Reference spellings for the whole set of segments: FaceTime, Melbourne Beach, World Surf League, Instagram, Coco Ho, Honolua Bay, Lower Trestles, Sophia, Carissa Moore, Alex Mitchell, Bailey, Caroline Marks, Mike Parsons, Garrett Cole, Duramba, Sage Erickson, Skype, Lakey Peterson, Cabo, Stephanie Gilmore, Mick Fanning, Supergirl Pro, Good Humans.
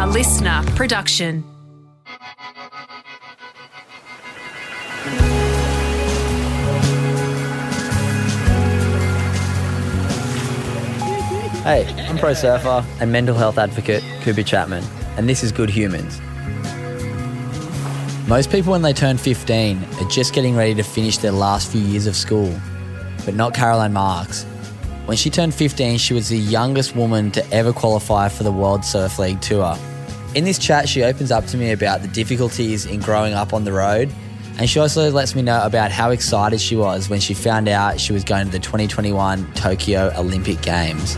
A listener production. Hey, I'm pro surfer and mental health advocate Cooper Chapman, and this is Good Humans. Most people when they turn 15 are just getting ready to finish their last few years of school, but not Caroline Marks. When she turned 15, she was the youngest woman to ever qualify for the World Surf League tour. In this chat, she opens up to me about the difficulties in growing up on the road, and she also lets me know about how excited she was when she found out she was going to the 2021 Tokyo Olympic Games.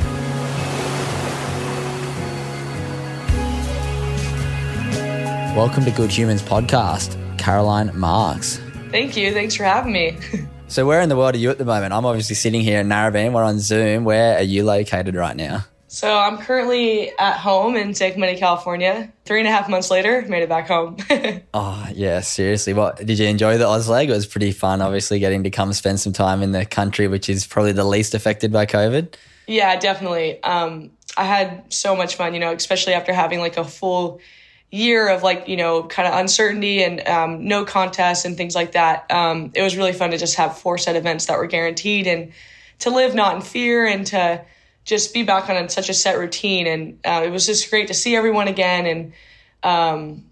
Welcome to Good Humans Podcast, Caroline Marks. Thank you. Thanks for having me. So where in the world are you at the moment? I'm obviously sitting here in Narrabeen. We're on Zoom. Where are you located right now? So I'm currently at home in Sacramento, California. 3.5 months later, made it back home. Oh, yeah, seriously. What, did you enjoy the Oz leg? It was pretty fun, obviously, getting to come spend some time in the country, which is probably the least affected by COVID. Yeah, definitely. I had so much fun, especially after having a full year of kind of uncertainty and no contests and things like that. It was really fun to just have 4 set events that were guaranteed and to live not in fear and to just be back on such a set routine. And it was just great to see everyone again. And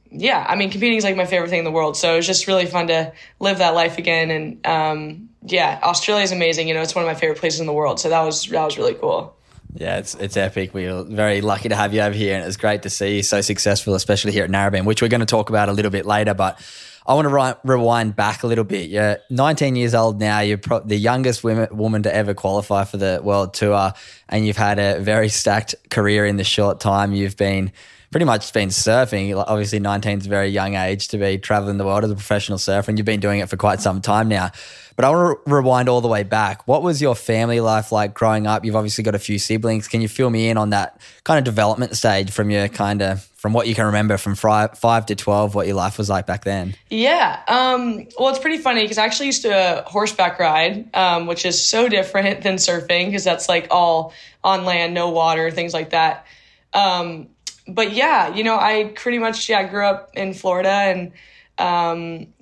competing is my favorite thing in the world. So it was just really fun to live that life again. And Australia is amazing. It's one of my favorite places in the world. So that was really cool. Yeah, it's epic. We are very lucky to have you over here, and it's great to see you so successful, especially here at Narrabeen, which we're going to talk about a little bit later. But I want to rewind back a little bit. You're 19 years old now. You're the youngest woman to ever qualify for the World Tour, and you've had a very stacked career in the short time. You've been pretty much surfing. Obviously, 19 is a very young age to be traveling the world as a professional surfer, and you've been doing it for quite some time now. But I want to rewind all the way back. What was your family life like growing up? You've obviously got a few siblings. Can you fill me in on that kind of development stage from what you can remember from 5 to 12, what your life was like back then? Yeah. Well, it's pretty funny because I actually used to horseback ride, which is so different than surfing because that's all on land, no water, things like that. But yeah, I pretty much, grew up in Florida and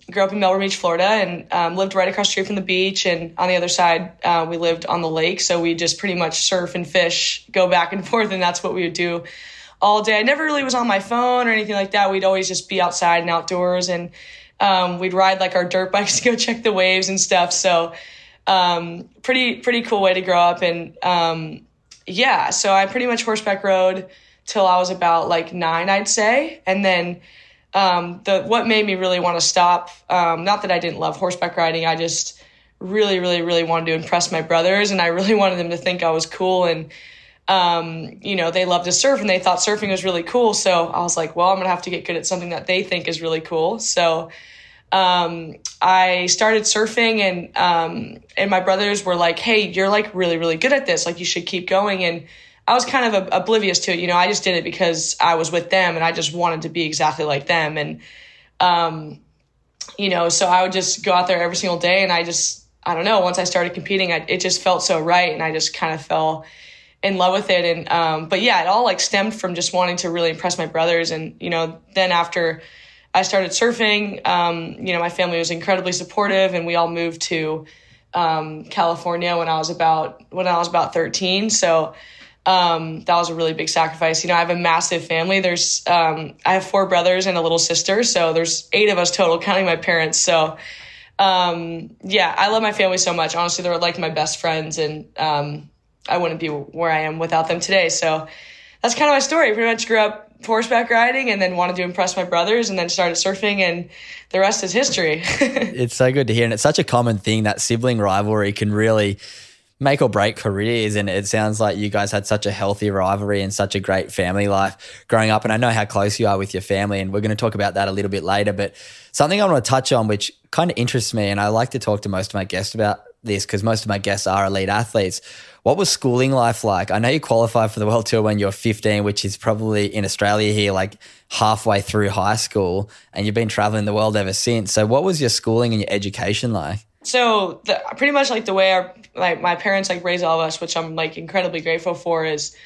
grew up in Melbourne Beach, Florida, and lived right across the street from the beach. And on the other side, we lived on the lake. So we just pretty much surf and fish, go back and forth. And that's what we would do all day. I never really was on my phone or anything like that. We'd always just be outside and outdoors. And we'd ride our dirt bikes to go check the waves and stuff. So pretty cool way to grow up. And so I pretty much horseback rode till I was about 9, I'd say. And then what made me really want to stop, not that I didn't love horseback riding, I just really, really, really wanted to impress my brothers, and I really wanted them to think I was cool, and, they loved to surf, and they thought surfing was really cool, so I was like, well, I'm going to have to get good at something that they think is really cool, so I started surfing, and my brothers were like, hey, you're, really, really good at this, you should keep going, and I was kind of oblivious to it. I just did it because I was with them and I just wanted to be exactly like them. And, so I would just go out there every single day, and I don't know, once I started competing, it just felt so right. And I just kind of fell in love with it. And, it all stemmed from just wanting to really impress my brothers. And, then after I started surfing, my family was incredibly supportive, and we all moved to, California when I was about 13. So, that was a really big sacrifice. I have a massive family. There's, I have 4 brothers and a little sister. So there's 8 of us total, counting my parents. So, I love my family so much. Honestly, they're my best friends, and, I wouldn't be where I am without them today. So that's kind of my story. I pretty much grew up horseback riding and then wanted to impress my brothers, and then started surfing, and the rest is history. It's so good to hear. And it's such a common thing that sibling rivalry can really make or break careers. And it sounds like you guys had such a healthy rivalry and such a great family life growing up. And I know how close you are with your family, and we're going to talk about that a little bit later. But something I want to touch on, which kind of interests me, and I like to talk to most of my guests about this because most of my guests are elite athletes. What was schooling life like? I know you qualified for the World Tour when you were 15, which is probably in Australia here, like halfway through high school, and you've been traveling the world ever since. So what was your schooling and your education like? So pretty much like the way my parents like raised all of us, which I'm like incredibly grateful for, is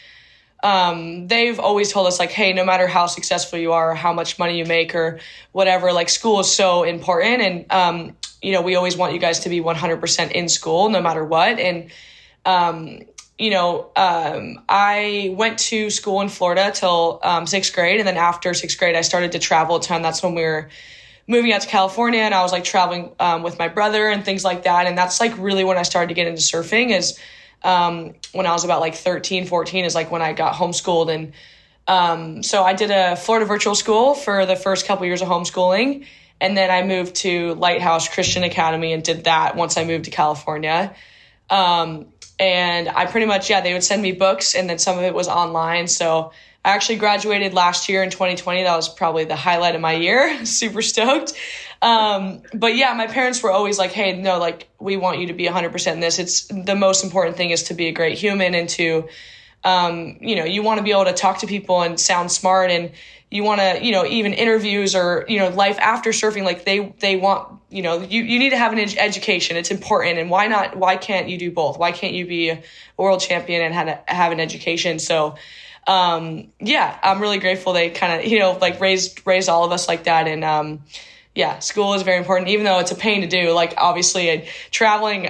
they've always told us like, hey, no matter how successful you are, or how much money you make or whatever, like school is so important. And, you know, we always want you guys to be 100% in school, no matter what. And, I went to school in Florida till sixth grade. And then after sixth grade, I started to travel a ton. That's when we were moving out to California, and I was like traveling with my brother and things like that. And that's like really when I started to get into surfing, is when I was about like 13, 14 is like when I got homeschooled. And so I did a Florida Virtual School for the first couple years of homeschooling. And then I moved to Lighthouse Christian Academy and did that once I moved to California. And I pretty much, they would send me books, and then some of it was online. So I actually graduated last year in 2020. That was probably the highlight of my year. Super stoked. But yeah, my parents were always like, hey, no, like we want you to be 100% in this. It's the most important thing is to be a great human, and to, you want to be able to talk to people and sound smart, and you want to, even interviews or, life after surfing, like they want, you need to have an education. It's important. And why not? Why can't you do both? Why can't you be a world champion and have an education? So, I'm really grateful they kind of, like raised all of us like that. And, school is very important, even though it's a pain to do. Like obviously and traveling,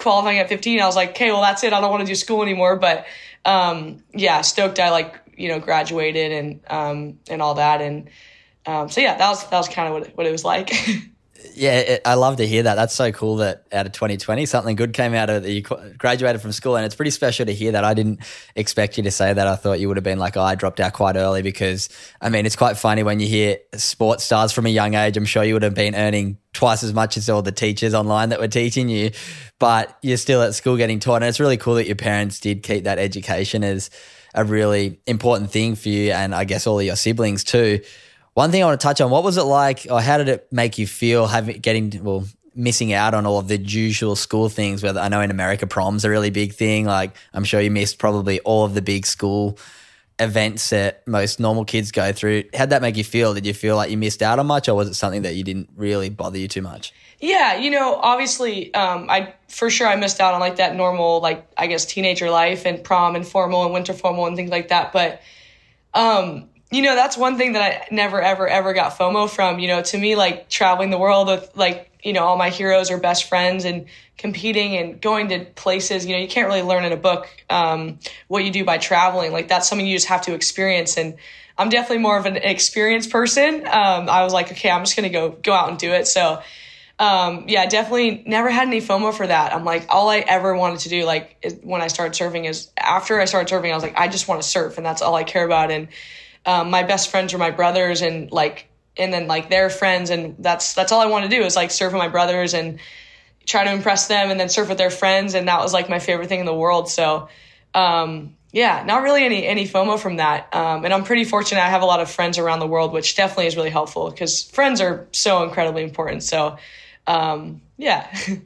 qualifying at 15, I was like, okay, well, that's it. I don't want to do school anymore. But, stoked. I like, graduated and all that. And, that was kind of what it was like. Yeah. I love to hear that. That's so cool that out of 2020, something good came out of it. You graduated from school, and it's pretty special to hear that. I didn't expect you to say that. I thought you would have been like, I dropped out quite early, because I mean, it's quite funny when you hear sports stars from a young age. I'm sure you would have been earning twice as much as all the teachers online that were teaching you, but you're still at school getting taught. And it's really cool that your parents did keep that education as a really important thing for you, and I guess all of your siblings too. One thing I want to touch on, what was it like, or how did it make you feel missing out on all of the usual school things? Whether I know in America, prom's a really big thing. Like I'm sure you missed probably all of the big school events that most normal kids go through. How'd that make you feel? Did you feel like you missed out on much, or was it something that you didn't really bother you too much? Yeah, obviously, I missed out on like that normal, like I guess teenager life, and prom and formal and winter formal and things like that. But, that's one thing that I never, ever, ever got FOMO from. To me, like traveling the world with like, all my heroes or best friends and competing and going to places, you can't really learn in a book what you do by traveling. Like that's something you just have to experience. And I'm definitely more of an experienced person. I was like, okay, I'm just going to go out and do it. So definitely never had any FOMO for that. I'm like, all I ever wanted to do, like when I started surfing is after I started surfing, I was like, I just want to surf, and that's all I care about. And my best friends are my brothers, and like, and then like their friends. And that's all I want to do is like surf with my brothers and try to impress them, and then surf with their friends. And that was like my favorite thing in the world. So, not really any FOMO from that. And I'm pretty fortunate. I have a lot of friends around the world, which definitely is really helpful, because friends are so incredibly important. So, No,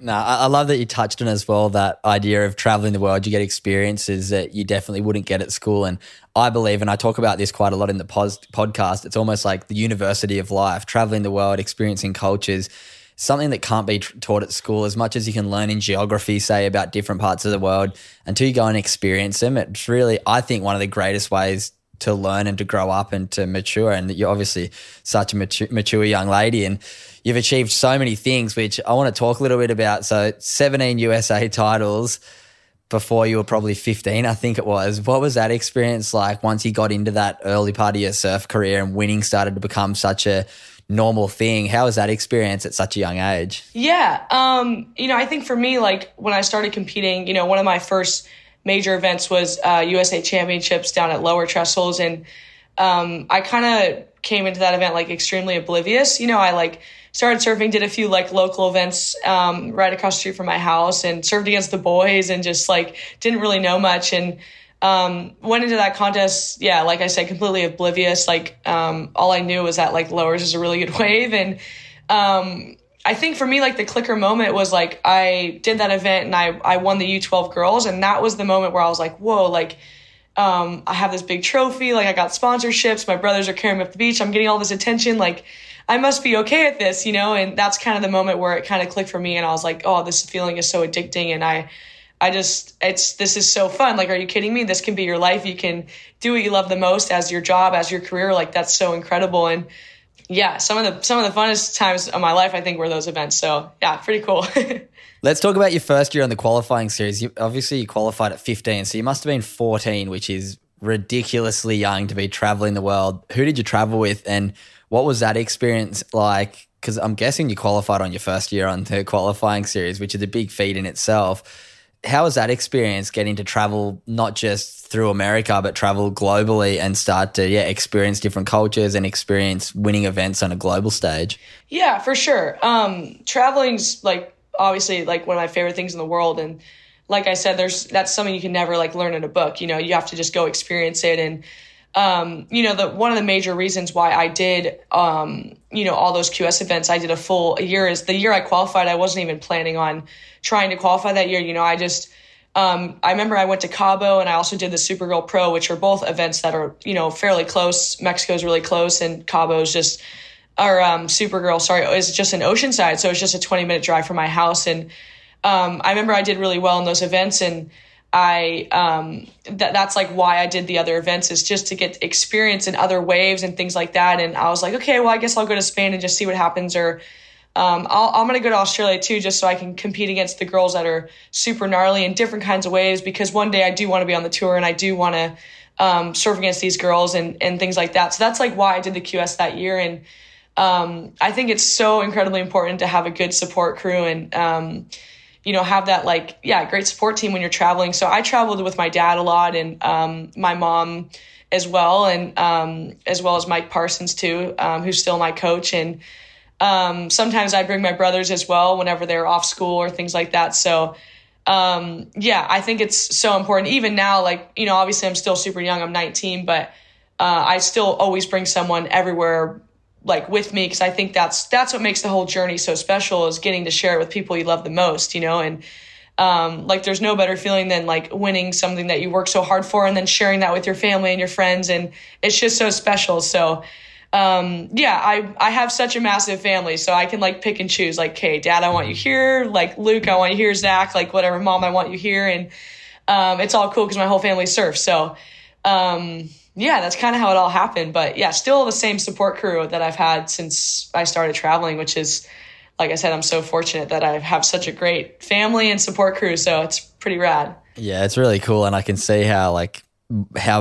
I love that you touched on as well that idea of traveling the world. You get experiences that you definitely wouldn't get at school. And I believe, and I talk about this quite a lot in the podcast, it's almost like the university of life, traveling the world, experiencing cultures, something that can't be taught at school. As much as you can learn in geography, say, about different parts of the world, until you go and experience them, it's really, I think, one of the greatest ways to learn and to grow up and to mature. And you're obviously such a mature young lady, and you've achieved so many things, which I want to talk a little bit about. So 17 USA titles before you were probably 15, I think it was. What was that experience like once you got into that early part of your surf career and winning started to become such a normal thing? How was that experience at such a young age? Yeah. I think for me, like when I started competing, one of my first major events was USA Championships down at Lower Trestles. And I kind of came into that event like extremely oblivious. I like started surfing, did a few like local events right across the street from my house and surfed against the boys and just like didn't really know much. And went into that contest, yeah, like I said, completely oblivious. Like all I knew was that like lowers is a really good wave. And I think for me, like the clicker moment was like I did that event and I won the U12 girls. And that was the moment where I was like, whoa, like I have this big trophy. Like I got sponsorships. My brothers are carrying me up the beach. I'm getting all this attention. Like I must be okay at this, you know? And that's kind of the moment where it kind of clicked for me. And I was like, oh, this feeling is so addicting. And I just, this is so fun. Like, are you kidding me? This can be your life. You can do what you love the most as your job, as your career. Like that's so incredible. And yeah, some of the funnest times of my life, I think, were those events. So yeah, pretty cool. Let's talk about your first year on the qualifying series. You qualified at 15. So you must've been 14, which is ridiculously young to be traveling the world. Who did you travel with? And what was that experience like? Cause I'm guessing you qualified on your first year on the qualifying series, which is a big feat in itself. How was that experience getting to travel not just through America, but travel globally and start to experience different cultures and experience winning events on a global stage? Yeah, for sure. Traveling's like obviously like one of my favorite things in the world, and like I said, that's something you can never like learn in a book. You know, you have to just go experience it. And you know, one of the major reasons why I did you know, all those QS events, I did a year is the year I qualified. I wasn't even planning on trying to qualify that year. You know, I just, I remember I went to Cabo and I also did the Supergirl Pro, which are both events that are, you know, fairly close. Mexico's really close and Cabo's just, or Supergirl, sorry, is just in Oceanside. So it's just a 20-minute drive from my house. And I remember I did really well in those events. And I, that's like why I did the other events, is just to get experience in other waves and things like that. And I was like, okay, well, I guess I'll go to Spain and just see what happens. Or, I'm going to go to Australia too, just so I can compete against the girls that are super gnarly in different kinds of waves, because one day I do want to be on the tour and I do want to, surf against these girls and things like that. So that's like why I did the QS that year. And, I think it's so incredibly important to have a good support crew and, you know, have that like, yeah, great support team when you're traveling. So I traveled with my dad a lot and my mom as well, and as well as Mike Parsons too, who's still my coach. And sometimes I bring my brothers as well whenever they're off school or things like that. So yeah, I think it's so important. Even now, like, you know, obviously I'm still super young, I'm 19, but I still always bring someone everywhere like with me, because I think that's what makes the whole journey so special, is getting to share it with people you love the most, you know. And like there's no better feeling than like winning something that you work so hard for and then sharing that with your family and your friends, and it's just so special. So yeah, I have such a massive family, so I can like pick and choose, like, hey, Dad, I want you here, like, Luke, I want you here, Zach, like, whatever, Mom, I want you here. And it's all cool because my whole family surfs. So yeah, that's kind of how it all happened. But yeah, still the same support crew that I've had since I started traveling, which is, like I said, I'm so fortunate that I have such a great family and support crew. So it's pretty rad. Yeah, it's really cool. And I can see how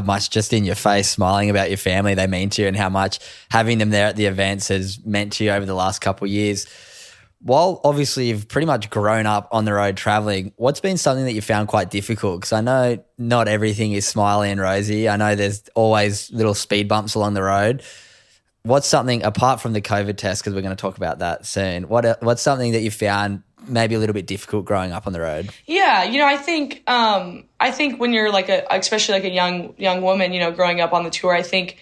much just in your face smiling about your family they mean to you, and how much having them there at the events has meant to you over the last couple of years. While obviously you've pretty much grown up on the road traveling, what's been something that you found quite difficult? Because I know not everything is smiley and rosy. I know there's always little speed bumps along the road. What's something, apart from the COVID test, because we're going to talk about that soon, what's something that you found maybe a little bit difficult growing up on the road? Yeah, you know, I think when you're like especially like a young woman, you know, growing up on the tour, I think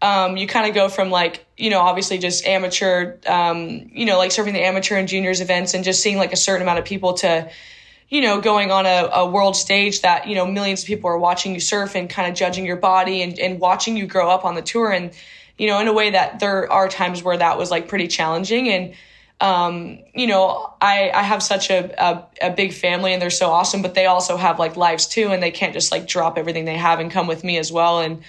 you kind of go from like, you know, obviously just amateur, you know, like serving the amateur and juniors events and just seeing like a certain amount of people to, you know, going on a world stage that, you know, millions of people are watching you surf and kind of judging your body and watching you grow up on the tour. And, you know, in a way that there are times where that was like pretty challenging. And, you know, I have such a big family and they're so awesome, but they also have like lives too. And they can't just like drop everything they have and come with me as well. And,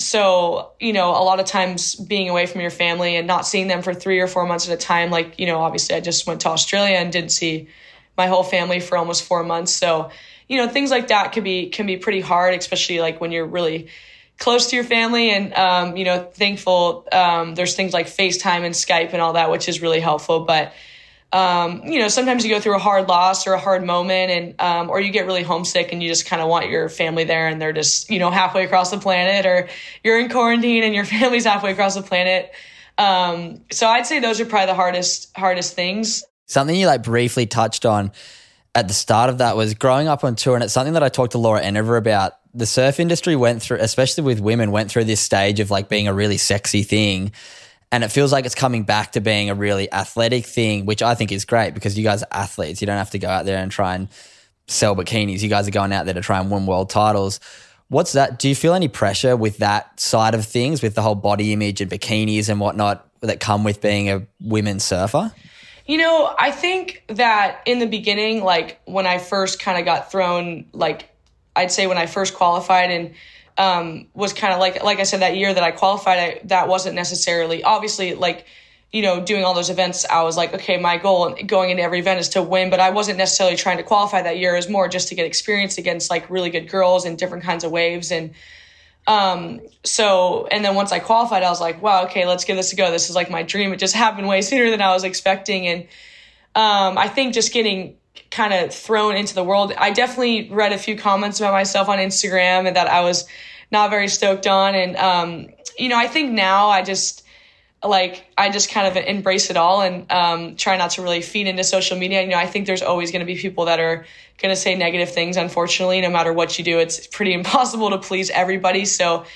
so, you know, a lot of times being away from your family and not seeing them for 3 or 4 months at a time, like, you know, obviously I just went to Australia and didn't see my whole family for almost 4 months. So, you know, things like that can be pretty hard, especially like when you're really close to your family. And, you know, thankful, there's things like FaceTime and Skype and all that, which is really helpful. But, you know, sometimes you go through a hard loss or a hard moment and, or you get really homesick and you just kind of want your family there and they're just, you know, halfway across the planet, or you're in quarantine and your family's halfway across the planet. So I'd say those are probably the hardest things. Something you like briefly touched on at the start of that was growing up on tour, and it's something that I talked to Laura Ennever about. The surf industry went through, especially with women, went through this stage of like being a really sexy thing, and it feels like it's coming back to being a really athletic thing, which I think is great because you guys are athletes. You don't have to go out there and try and sell bikinis. You guys are going out there to try and win world titles. What's that? Do you feel any pressure with that side of things, with the whole body image and bikinis and whatnot that come with being a women's surfer? You know, I think that in the beginning, like when I first kind of got thrown, like I'd say when I first qualified and was kind of like I said, that year that I qualified, that wasn't necessarily, obviously, like, you know, doing all those events, I was like, okay, my goal going into every event is to win, but I wasn't necessarily trying to qualify that year. It was more just to get experience against like really good girls and different kinds of waves. And and then once I qualified, I was like, wow, okay, let's give this a go. This is like my dream. It just happened way sooner than I was expecting. And I think just getting kind of thrown into the world, I definitely read a few comments about myself on Instagram and that I was not very stoked on. And, you know, I think now I just kind of embrace it all and try not to really feed into social media. You know, I think there's always going to be people that are going to say negative things, unfortunately. No matter what you do, it's pretty impossible to please everybody. So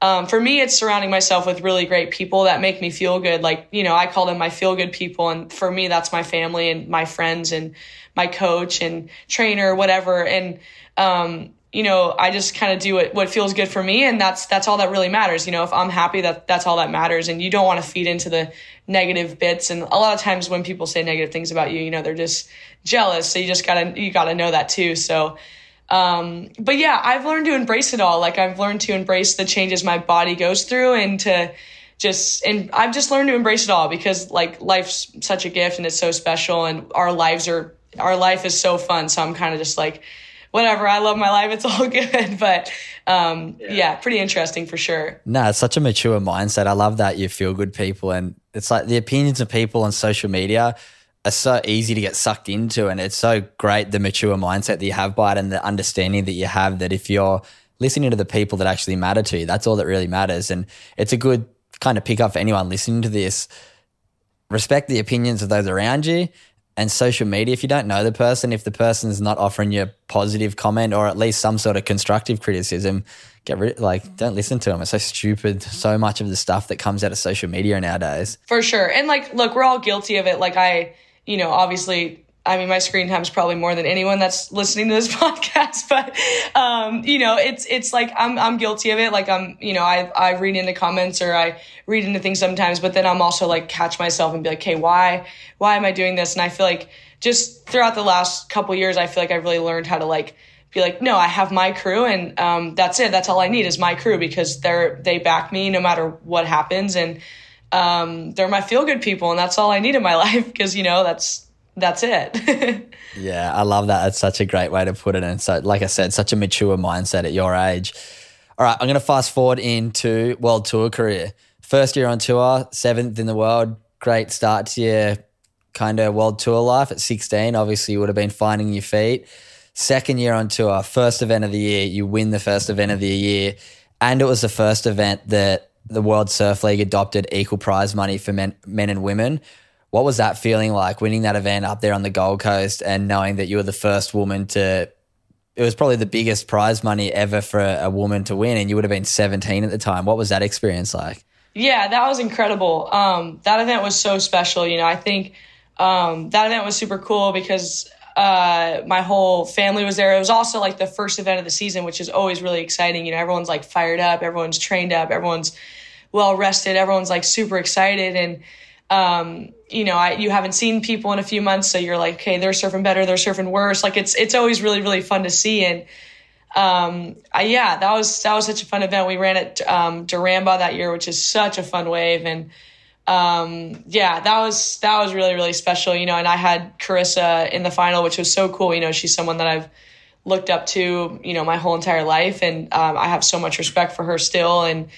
for me, it's surrounding myself with really great people that make me feel good. Like, you know, I call them my feel-good people. And for me, that's my family and my friends and my coach and trainer, whatever. And, you know, I just kind of do what feels good for me. And that's all that really matters. You know, if I'm happy, that's all that matters. And you don't want to feed into the negative bits. And a lot of times when people say negative things about you, you know, they're just jealous. So you gotta know that too. So, but yeah, I've learned to embrace it all. Like I've learned to embrace the changes my body goes through and I've just learned to embrace it all because like life's such a gift and it's so special and our life is so fun. So I'm kind of just like, whatever, I love my life, it's all good. But yeah, pretty interesting for sure. No, it's such a mature mindset. I love that you feel good people. And it's like the opinions of people on social media are so easy to get sucked into. And it's so great, the mature mindset that you have by it and the understanding that you have that if you're listening to the people that actually matter to you, that's all that really matters. And it's a good kind of pick up for anyone listening to this. Respect the opinions of those around you. And social media, if you don't know the person, if the person's not offering you a positive comment or at least some sort of constructive criticism, don't listen to them. It's so stupid, so much of the stuff that comes out of social media nowadays. For sure. And like, look, we're all guilty of it. Like you know, obviously, I mean, my screen time is probably more than anyone that's listening to this podcast, but you know, it's like, I'm guilty of it. Like you know, I read into comments or I read into things sometimes, but then I'm also like catch myself and be like, hey, why am I doing this? And I feel like just throughout the last couple of years, I feel like I've really learned how to like, be like, no, I have my crew and that's it. That's all I need is my crew because they back me no matter what happens. And they're my feel good people. And that's all I need in my life. Cause you know, that's it. Yeah, I love that. That's such a great way to put it. And so, like I said, such a mature mindset at your age. All right, I'm going to fast forward into world tour career. First year on tour, 7th in the world, great start to your kind of world tour life at 16. Obviously, you would have been finding your feet. Second year on tour, first event of the year, you win the first event of the year. And it was the first event that the World Surf League adopted equal prize money for men and women. What was that feeling like, winning that event up there on the Gold Coast and knowing that you were the first woman to – it was probably the biggest prize money ever for a woman to win, and you would have been 17 at the time. What was that experience like? Yeah, that was incredible. That event was so special. You know, I think that event was super cool because my whole family was there. It was also like the first event of the season, which is always really exciting. You know, everyone's like fired up. Everyone's trained up. Everyone's well-rested. Everyone's like super excited and – you know, you haven't seen people in a few months, so you're like, okay, they're surfing better, they're surfing worse. Like it's always really, really fun to see. And, yeah, that was such a fun event. We ran at, Duramba that year, which is such a fun wave. And, yeah, that was really, really special, you know, and I had Carissa in the final, which was so cool. You know, she's someone that I've looked up to, you know, my whole entire life. And, I have so much respect for her still. And,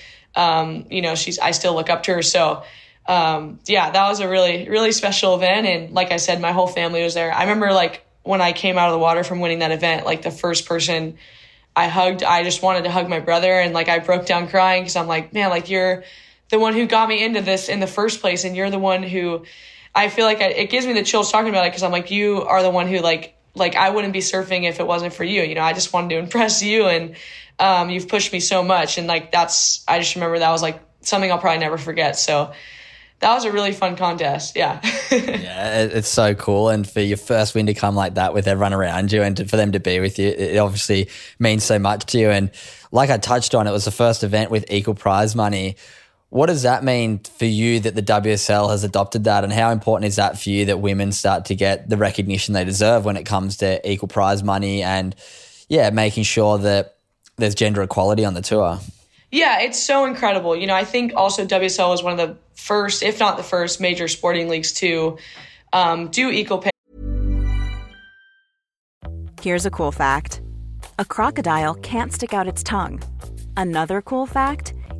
you know, I still look up to her. So, yeah, that was a really, really special event. And like I said, my whole family was there. I remember like when I came out of the water from winning that event, like the first person I hugged, I just wanted to hug my brother. And like, I broke down crying because I'm like, man, like you're the one who got me into this in the first place. And you're the one who, I feel like it gives me the chills talking about it, because I'm like, you are the one who like I wouldn't be surfing if it wasn't for you. You know, I just wanted to impress you, and you've pushed me so much. And like, I just remember that was like something I'll probably never forget. So that was a really fun contest. Yeah. Yeah, it's so cool. And for your first win to come like that with everyone around you, and for them to be with you, it obviously means so much to you. And like I touched on, it was the first event with equal prize money. What does that mean for you that the WSL has adopted that? And how important is that for you that women start to get the recognition they deserve when it comes to equal prize money and, yeah, making sure that there's gender equality on the tour? Yeah, it's so incredible. You know, I think also WSL is one of the first, if not the first, major sporting leagues to do equal pay. Here's a cool fact. A crocodile can't stick out its tongue. Another cool fact,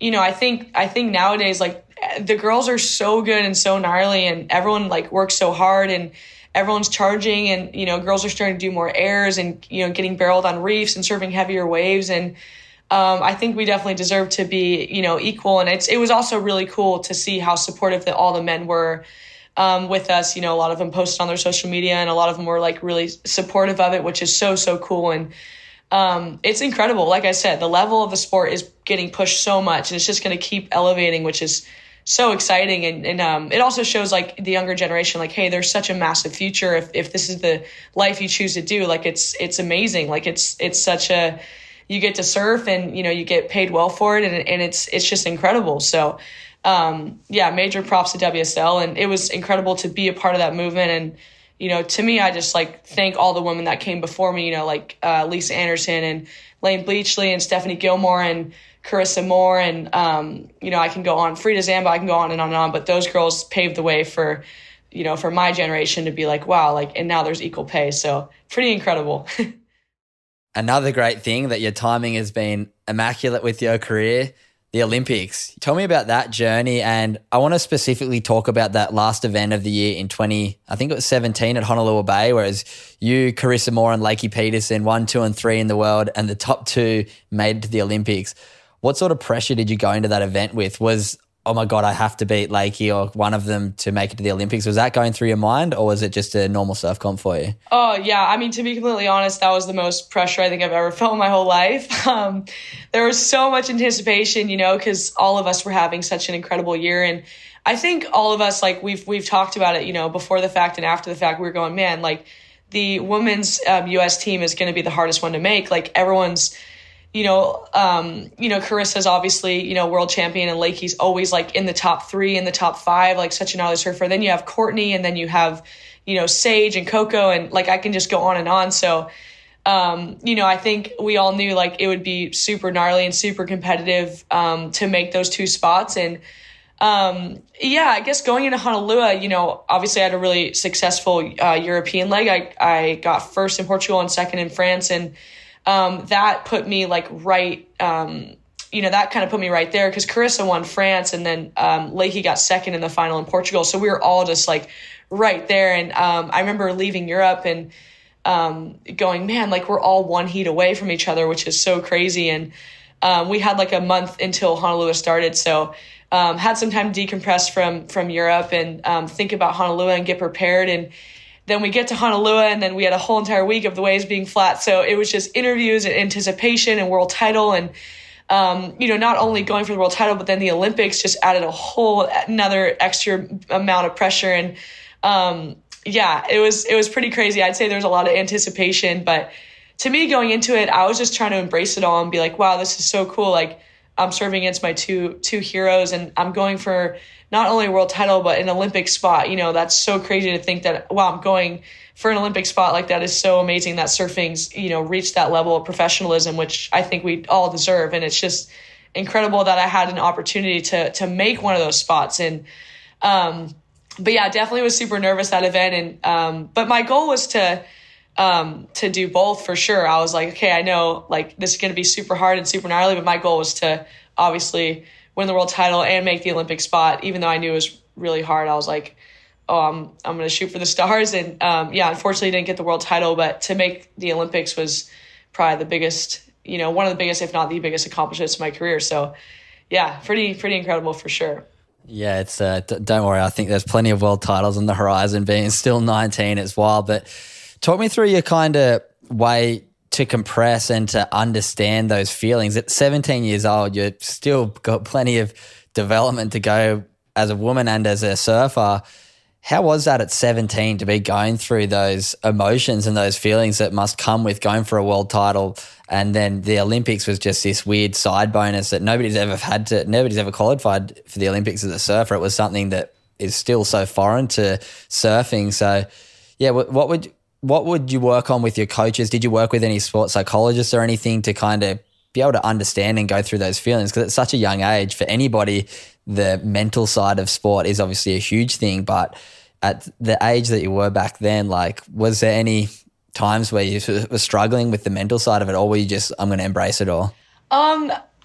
you know, I think nowadays, like, the girls are so good and so gnarly, and everyone like works so hard, and everyone's charging, and, you know, girls are starting to do more airs and, you know, getting barreled on reefs and surfing heavier waves. And I think we definitely deserve to be, you know, equal. And it was also really cool to see how supportive that all the men were with us. You know, a lot of them posted on their social media, and a lot of them were like really supportive of it, which is so, so cool. And it's incredible. Like I said, the level of the sport is getting pushed so much, and it's just going to keep elevating, which is so exciting. And it also shows like the younger generation, like, hey, there's such a massive future. If this is the life you choose to do, like, it's amazing. Like, it's such a, you get to surf, and, you know, you get paid well for it, and it's just incredible. So, yeah, major props to WSL, and it was incredible to be a part of that movement. And, you know, to me, I just like thank all the women that came before me, you know, like, Lisa Anderson and Layne Beachley and Stephanie Gilmore and Carissa Moore, and, you know, I can go on, Frieda Zamba, I can go on and on and on, but those girls paved the way for, you know, for my generation to be like, wow, like, and now there's equal pay. So pretty incredible. Another great thing that your timing has been immaculate with your career, the Olympics. Tell me about that journey. And I want to specifically talk about that last event of the year in 2017 at Honolua Bay, whereas you, Carissa Moore and Lakey Peterson, 1, 2, and 3 in the world, and the top two made it to the Olympics. What sort of pressure did you go into that event with? Was, oh my God, I have to beat Lakey or one of them to make it to the Olympics. Was that going through your mind, or was it just a normal surf comp for you? Oh yeah. I mean, to be completely honest, that was the most pressure I think I've ever felt in my whole life. There was so much anticipation, you know, cause all of us were having such an incredible year. And I think all of us, like, we've talked about it, you know, before the fact and after the fact, we were going, man, like, the women's US team is going to be the hardest one to make. Like, everyone's, you know, Carissa's obviously, you know, world champion, and Lakey's always like in the top 3, in the top 5, like such an gnarly surfer. Then you have Courtney, and then you have, you know, Sage and Coco, and like, I can just go on and on. So, you know, I think we all knew like it would be super gnarly and super competitive, to make those two spots. And, yeah, I guess going into Honolua, you know, obviously I had a really successful, European leg. I got first in Portugal and second in France, and, that put me like right, you know, that kind of put me right there, because Carissa won France, and then Lakey got second in the final in Portugal. So we were all just like right there. And I remember leaving Europe and going, man, like, we're all one heat away from each other, which is so crazy. And we had like a month until Honolua started. So had some time to decompress from Europe and think about Honolua and get prepared. And then we get to Honolua, and then we had a whole entire week of the waves being flat. So it was just interviews and anticipation and world title. And, you know, not only going for the world title, but then the Olympics just added a whole another extra amount of pressure. And, yeah, it was pretty crazy. I'd say there's a lot of anticipation, but to me going into it, I was just trying to embrace it all and be like, wow, this is so cool. Like, I'm serving against my two heroes, and I'm going for not only a world title, but an Olympic spot. You know, that's so crazy to think that, wow, I'm going for an Olympic spot. Like, that is so amazing that surfing's, you know, reached that level of professionalism, which I think we all deserve. And it's just, incredible that I had an opportunity to make one of those spots. And, but yeah, definitely was super nervous that event. And, but my goal was to do both for sure. I was like, okay, I know like this is going to be super hard and super gnarly, but my goal was to obviously win the world title and make the Olympic spot, even though I knew it was really hard. I was like, oh, I'm going to shoot for the stars. And, yeah, unfortunately didn't get the world title, but to make the Olympics was probably the biggest, you know, one of the biggest, if not the biggest accomplishments of my career. So yeah, pretty incredible for sure. Yeah, it's don't worry. I think there's plenty of world titles on the horizon. Being still 19, it's wild. But talk me through your kind of way to compress and to understand those feelings. At 17 years old, you've still got plenty of development to go as a woman and as a surfer. How was that at 17 to be going through those emotions and those feelings that must come with going for a world title? And then the Olympics was just this weird side bonus that nobody's ever qualified for the Olympics as a surfer. It was something that is still so foreign to surfing. So yeah, what would you work on with your coaches? Did you work with any sports psychologists or anything to kind of be able to understand and go through those feelings? Because at such a young age for anybody, the mental side of sport is obviously a huge thing, but at the age that you were back then, like, was there any times where you were struggling with the mental side of it, or were you just, I'm going to embrace it all?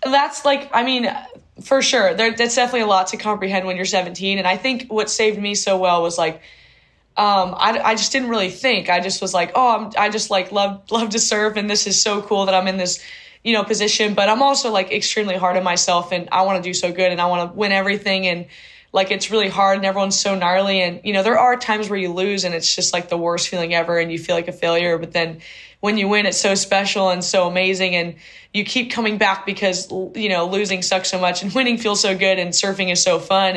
That's like, I mean, for sure, that's definitely a lot to comprehend when you're 17. And I think what saved me so well was like, I just didn't really think. I just was like, I just like love to surf, and this is so cool that I'm in this, you know, position, but I'm also like extremely hard on myself, and I want to do so good, and I want to win everything, and like it's really hard, and everyone's so gnarly, and you know there are times where you lose and it's just like the worst feeling ever and you feel like a failure, but then when you win it's so special and so amazing and you keep coming back because you know losing sucks so much and winning feels so good and surfing is so fun,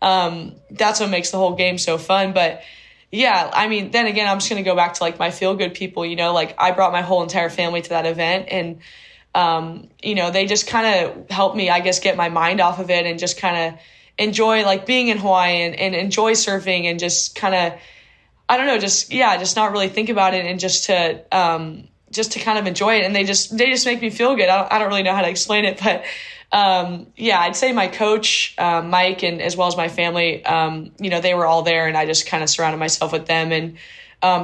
and that's what makes the whole game so fun. But yeah, I mean, then again, I'm just going to go back to like my feel good people, you know, like I brought my whole entire family to that event, and, you know, they just kind of helped me, I guess, get my mind off of it and just kind of enjoy like being in Hawaii and enjoy surfing and just kind of, I don't know, just not really think about it and just to kind of enjoy it. And they just make me feel good. I don't really know how to explain it, but, yeah, I'd say my coach, Mike, and as well as my family, you know, they were all there, and I just kind of surrounded myself with them, and,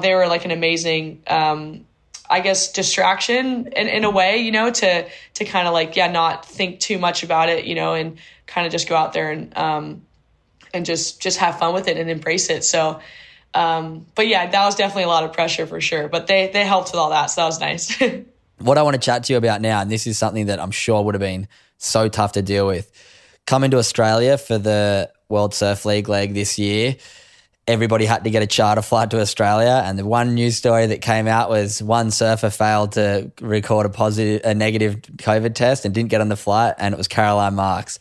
they were like an amazing, I guess, distraction in a way, you know, to kind of like, yeah, not think too much about it, you know, and kind of just go out there and just have fun with it and embrace it. So, but yeah, that was definitely a lot of pressure for sure, but they helped with all that. So that was nice. What I want to chat to you about now, and this is something that I'm sure would have been so tough to deal with. Coming to Australia for the World Surf League leg this year, everybody had to get a charter flight to Australia, and the one news story that came out was one surfer failed to record a negative COVID test and didn't get on the flight, and it was Caroline Marks.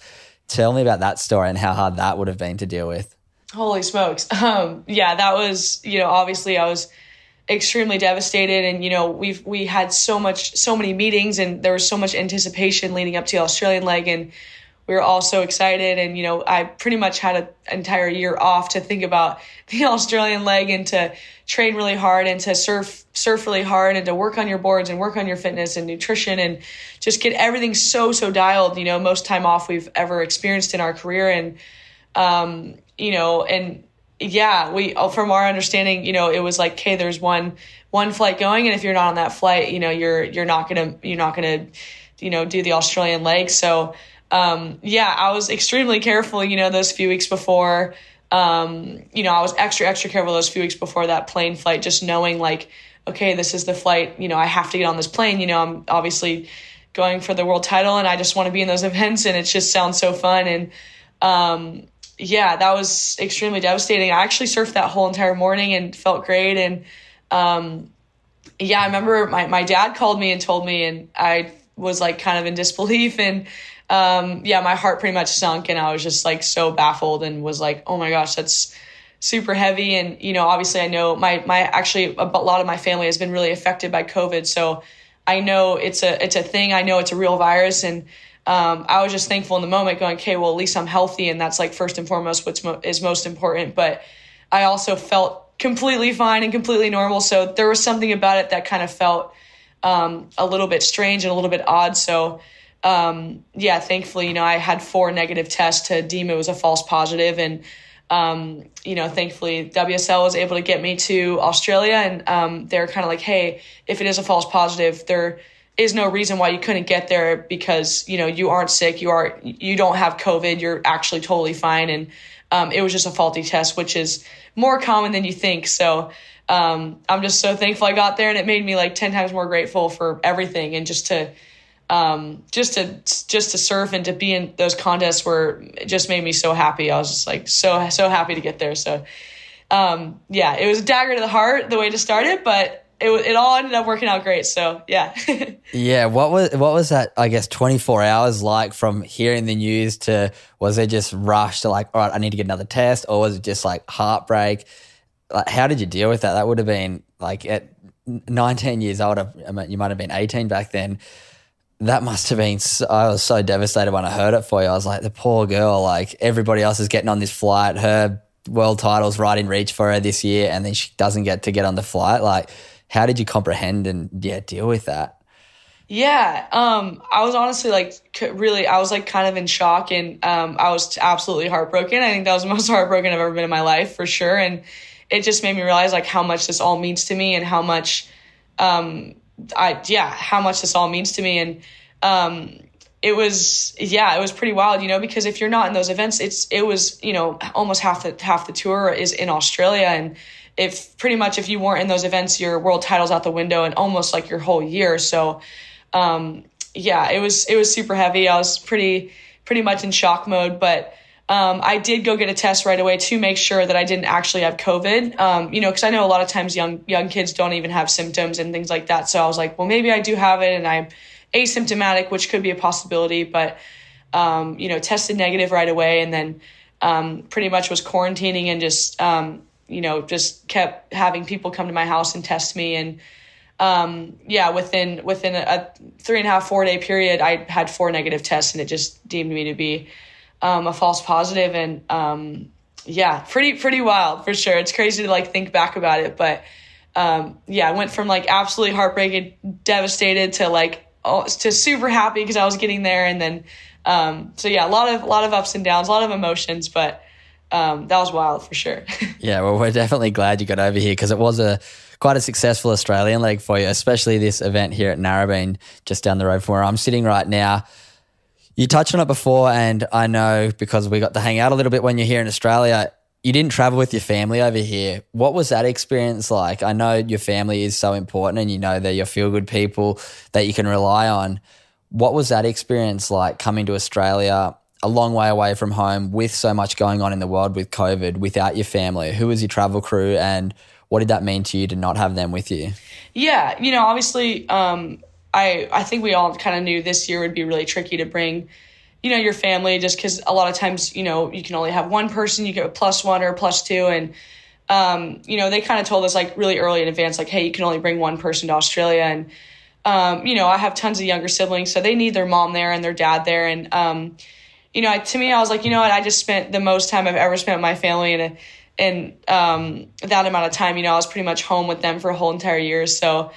Tell me about that story and how hard that would have been to deal with. Holy smokes. Yeah, that was, you know, obviously I was extremely devastated, and you know we had so many meetings, and there was so much anticipation leading up to the Australian leg, and we were all so excited, and you know I pretty much had an entire year off to think about the Australian leg and to train really hard and to surf really hard and to work on your boards and work on your fitness and nutrition and just get everything so dialed, you know, most time off we've ever experienced in our career. And you know, and yeah, we, from our understanding, you know, it was like, okay, there's one flight going, and if you're not on that flight, you know, you're not gonna, you know, do the Australian leg. So, yeah, I was extremely careful, you know, those few weeks before, you know, I was extra careful those few weeks before that plane flight, just knowing like, okay, this is the flight, you know, I have to get on this plane, you know, I'm obviously going for the world title and I just want to be in those events, and it just sounds so fun. And, yeah, that was extremely devastating. I actually surfed that whole entire morning and felt great. And, yeah, I remember my dad called me and told me, and I was like kind of in disbelief, and, yeah, my heart pretty much sunk, and I was just like so baffled and was like, oh my gosh, that's super heavy. And, you know, obviously I know actually a lot of my family has been really affected by COVID. So I know it's a thing. I know it's a real virus, and, I was just thankful in the moment going, okay, well, at least I'm healthy. And that's like first and foremost what's is most important. But I also felt completely fine and completely normal. So there was something about it that kind of felt a little bit strange and a little bit odd. So Thankfully, I had 4 negative tests to deem it was a false positive. And, thankfully WSL was able to get me to Australia, and they're kind of like, hey, if it is a false positive, there is no reason why you couldn't get there because, you aren't sick. You don't have COVID. You're actually totally fine. And it was just a faulty test, which is more common than you think. So I'm just so thankful I got there, and it made me 10 times more grateful for everything. And just to surf and to be in those contests it just made me so happy. I was just so happy to get there. So, it was a dagger to the heart, the way to start it, but it all ended up working out great. So yeah. Yeah. What was that, 24 hours like from hearing the news to, was it just rush to all right, I need to get another test, or was it just heartbreak? How did you deal with that? That would have been at 19 years old. You might've been 18 back then. That must have been, I was so devastated when I heard it for you. I was the poor girl, everybody else is getting on this flight. Her world title's right in reach for her this year, and then she doesn't get on the flight. How did you comprehend and deal with that? Yeah. I was honestly kind of in shock, and I was absolutely heartbroken. I think that was the most heartbroken I've ever been in my life for sure. And it just made me realize how much this all means to me, and And it was pretty wild, because if you're not in those events, it was almost half the tour is in Australia. And if you weren't in those events, your world title's out the window, and almost your whole year. So, it was super heavy. I was pretty much in shock mode, but I did go get a test right away to make sure that I didn't actually have COVID, because I know a lot of times young kids don't even have symptoms and things like that. So I was maybe I do have it and I'm asymptomatic, which could be a possibility, but, tested negative right away. And then pretty much was quarantining and just kept having people come to my house and test me. And within a 3.5-4 day period, I had 4 negative tests, and it just deemed me to be a false positive. And, pretty wild for sure. It's crazy to think back about it, but, I went from absolutely heartbreaking, devastated to to super happy 'cause I was getting there. And then, a lot of ups and downs, a lot of emotions, but, that was wild for sure. Yeah. Well, we're definitely glad you got over here, 'cause it was quite a successful Australian league for you, especially this event here at Narrabeen, just down the road from where I'm sitting right now. You touched on it before, and I know because we got to hang out a little bit when you're here in Australia, you didn't travel with your family over here. What was that experience like? I know your family is so important, and they're your feel-good people that you can rely on. What was that experience like coming to Australia, a long way away from home, with so much going on in the world with COVID, without your family? Who was your travel crew, and what did that mean to you to not have them with you? Yeah, obviously... I think we all kind of knew this year would be really tricky to bring, your family, just because a lot of times, you can only have one person, you get a +1 or a +2. And, they kind of told us really early in advance, hey, you can only bring one person to Australia. And, I have tons of younger siblings, so they need their mom there and their dad there. And, to me, I was what, I just spent the most time I've ever spent with my family in that amount of time. I was pretty much home with them for a whole entire year. So,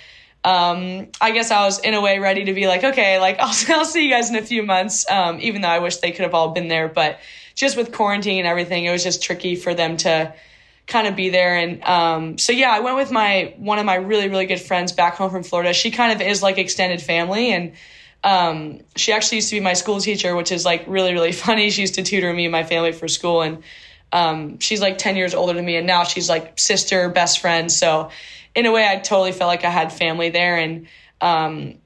I guess I was in a way ready to be okay, I'll see you guys in a few months. Even though I wish they could have all been there, but just with quarantine and everything, it was just tricky for them to kind of be there. And, I went with one of my really, really good friends back home from Florida. She kind of is extended family. And, she actually used to be my school teacher, which is really, really funny. She used to tutor me and my family for school. And, she's 10 years older than me, and now she's sister, best friend. So in a way, I totally felt I had family there. And I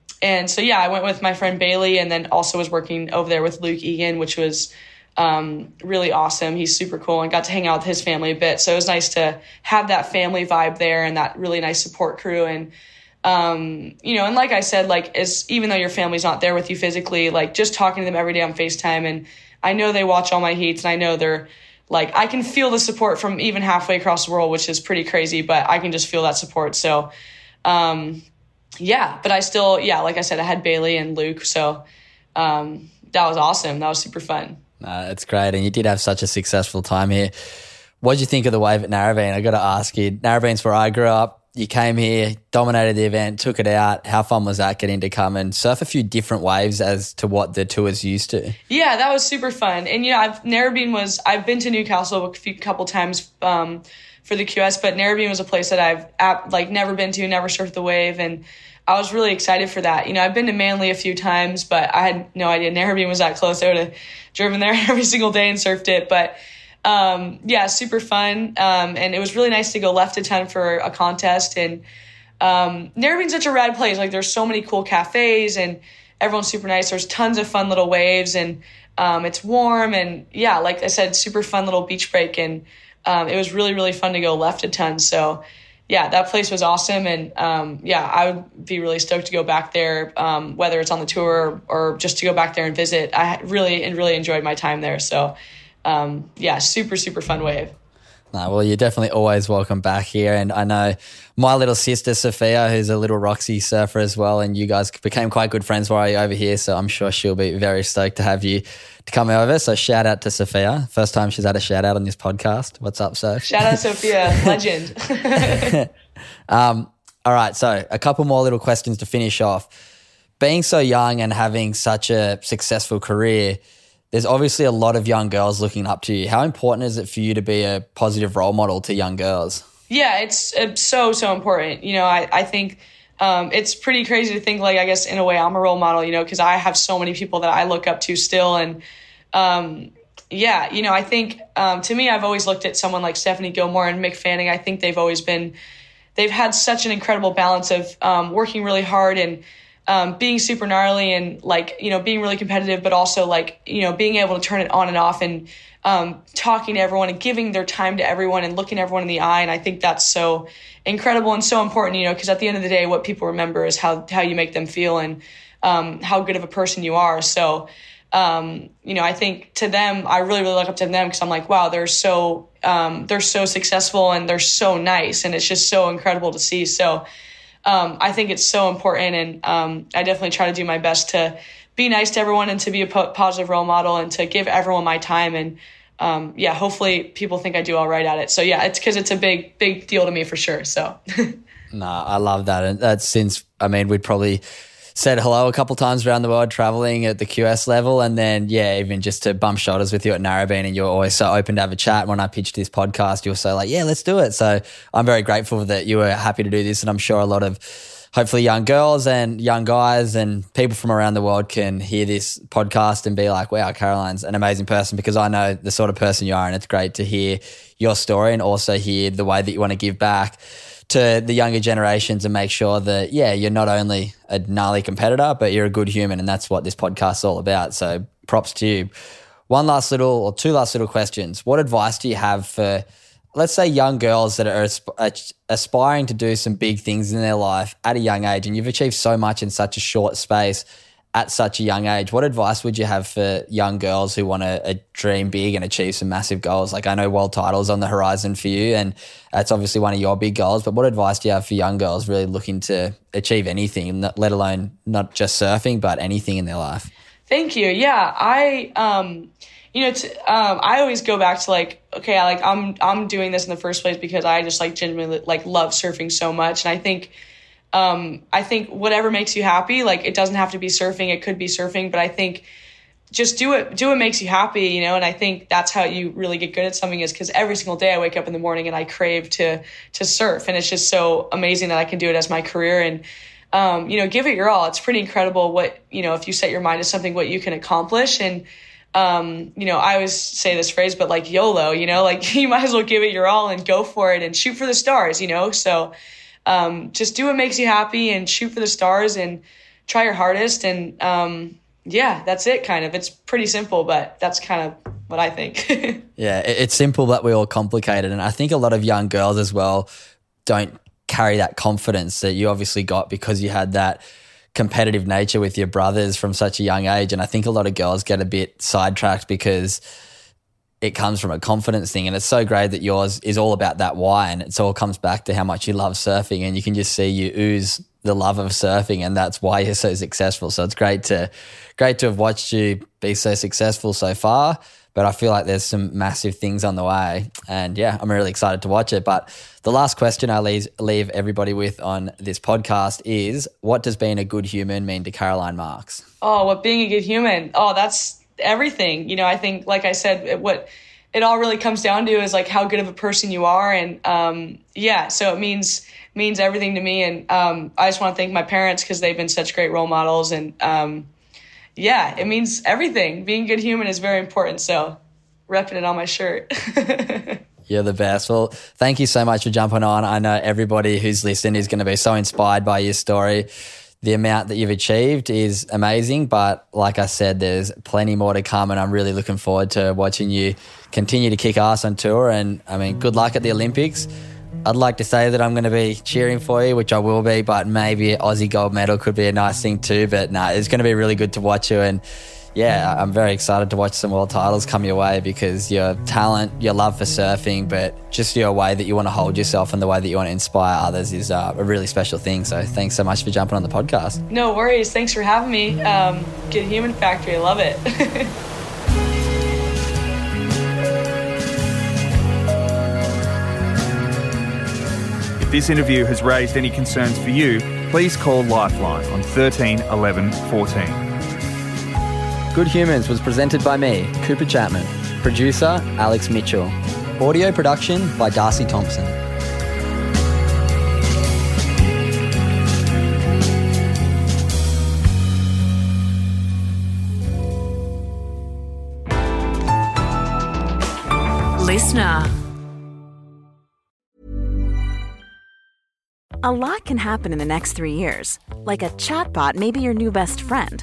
went with my friend Bailey, and then also was working over there with Luke Egan, which was really awesome. He's super cool, and got to hang out with his family a bit. So it was nice to have that family vibe there and that really nice support crew. And, and like I said, even though your family's not there with you physically, just talking to them every day on FaceTime. And I know they watch all my heats, and I know they're, I can feel the support from even halfway across the world, which is pretty crazy, but I can just feel that support. So, but I still, like I said, I had Bailey and Luke. So that was awesome. That was super fun. That's great. And you did have such a successful time here. What did you think of the wave at Narrabeen? I got to ask you, Narrabeen's where I grew up. you came here, dominated the event, took it out. How fun was that getting to come and surf a few different waves as to what the tour's used to? Yeah, that was super fun. And, you know, I've been to Newcastle a couple times for the QS, but Narrabeen was a place that I've never been to, never surfed the wave, and I was really excited for that. You know, I've been to Manly a few times, but I had no idea Narrabeen was that close. I would have driven there every single day and surfed it, but yeah, super fun. And it was really nice to go left a ton for a contest. And Narrabeen's such a rad place. Like, there's so many cool cafes and everyone's super nice. There's tons of fun little waves, and it's warm, and yeah, like I said, super fun little beach break. And it was really, really fun to go left a ton. So yeah, that place was awesome. And yeah, I would be really stoked to go back there, whether it's on the tour or just to go back there and visit. I really enjoyed my time there. So yeah, super, super fun wave. No, well, you're definitely always welcome back here. And I know my little sister, Sophia, who's a little Roxy surfer as well, and you guys became quite good friends while you're over here, so I'm sure she'll be very stoked to have you to come over. So shout out to Sophia. First time she's had a shout out on this podcast. What's up, Soph? Shout out, Sophia. Legend. All right, so a couple more little questions to finish off. Being so young and having such a successful career, there's obviously a lot of young girls looking up to you. How important is it for you to be a positive role model to young girls? Yeah, it's so important. You know, I think it's pretty crazy to think, like, I guess in a way I'm a role model, you know, because I have so many people that I look up to still. And yeah, you know, I think to me, I've always looked at someone like Stephanie Gilmore and Mick Fanning. I think they've had such an incredible balance of working really hard and being super gnarly and, like, you know, being really competitive, but also, like, you know, being able to turn it on and off and talking to everyone and giving their time to everyone and looking everyone in the eye. And I think that's so incredible and so important, you know, because at the end of the day, what people remember is how you make them feel and how good of a person you are. So, you know, I think to them, I really, really look up to them because I'm like, wow, they're so successful and they're so nice. And it's just so incredible to see. So, I think it's so important, and I definitely try to do my best to be nice to everyone and to be a positive role model and to give everyone my time. And yeah, hopefully people think I do all right at it. So yeah, it's because it's a big, big deal to me for sure. So nah, I love that. And that's we'd probably said hello a couple times around the world traveling at the QS level, and then yeah, even just to bump shoulders with you at Narrabeen, and you're always so open to have a chat. When I pitched this podcast, you were so like, yeah, let's do it. So I'm very grateful that you were happy to do this, and I'm sure a lot of hopefully young girls and young guys and people from around the world can hear this podcast and be like, wow, Caroline's an amazing person, because I know the sort of person you are, and it's great to hear your story and also hear the way that you want to give back to the younger generations and make sure that, yeah, you're not only a gnarly competitor, but you're a good human, and that's what this podcast is all about. So props to you. Two last little questions. What advice do you have for, let's say, young girls that are aspiring to do some big things in their life at a young age, and you've achieved so much in such a short space at such a young age? What advice would you have for young girls who want to dream big and achieve some massive goals? Like, I know world titles on the horizon for you, and that's obviously one of your big goals, but what advice do you have for young girls really looking to achieve anything, let alone not just surfing, but anything in their life? Thank you. Yeah. I always go back to, like, okay, I'm doing this in the first place because I just, like, genuinely, like, love surfing so much. And I think whatever makes you happy, like, it doesn't have to be surfing. It could be surfing, but I think just do what makes you happy, you know? And I think that's how you really get good at something, is because every single day I wake up in the morning and I crave to surf. And it's just so amazing that I can do it as my career, and, you know, give it your all. It's pretty incredible what, you know, if you set your mind to something, what you can accomplish. And, you know, I always say this phrase, but, like, YOLO, you know, like, you might as well give it your all and go for it and shoot for the stars, you know? So, just do what makes you happy and shoot for the stars and try your hardest. And, yeah, that's it, kind of. It's pretty simple, but that's kind of what I think. Yeah, it's simple, but we're all complicated. And I think a lot of young girls as well don't carry that confidence that you obviously got because you had that competitive nature with your brothers from such a young age. And I think a lot of girls get a bit sidetracked because it comes from a confidence thing, and it's so great that yours is all about that why, and it all comes back to how much you love surfing, and you can just see you ooze the love of surfing, and that's why you're so successful. So it's great to have watched you be so successful so far, But I feel like there's some massive things on the way. And yeah, I'm really excited to watch it. But the last question I leave everybody with on this podcast is, what does being a good human mean to Caroline Marks? Oh, what being a good human? Oh, that's everything. You know, I think, like I said, what it all really comes down to is like how good of a person you are. And yeah, so it means everything to me. And I just want to thank my parents because they've been such great role models. And yeah, it means everything. Being a good human is very important. So repping it on my shirt. You're the best. Well, thank you so much for jumping on. I know everybody who's listened is going to be so inspired by your story. The amount that you've achieved is amazing, but like I said, there's plenty more to come, and I'm really looking forward to watching you continue to kick ass on tour. And I mean, good luck at the Olympics. I'd like to say that I'm going to be cheering for you, which I will be, but maybe an Aussie gold medal could be a nice thing too. But no, it's going to be really good to watch you. And yeah, I'm very excited to watch some world titles come your way, because your talent, your love for surfing, but just your way that you want to hold yourself and the way that you want to inspire others is a really special thing. So thanks so much for jumping on the podcast. No worries. Thanks for having me. Good Human Factory. I love it. If this interview has raised any concerns for you, please call Lifeline on 13 11 14. Good Humans was presented by me, Cooper Chapman. Producer, Alex Mitchell. Audio production by Darcy Thompson. Listener. A lot can happen in the next 3 years. Like a chatbot may be your new best friend.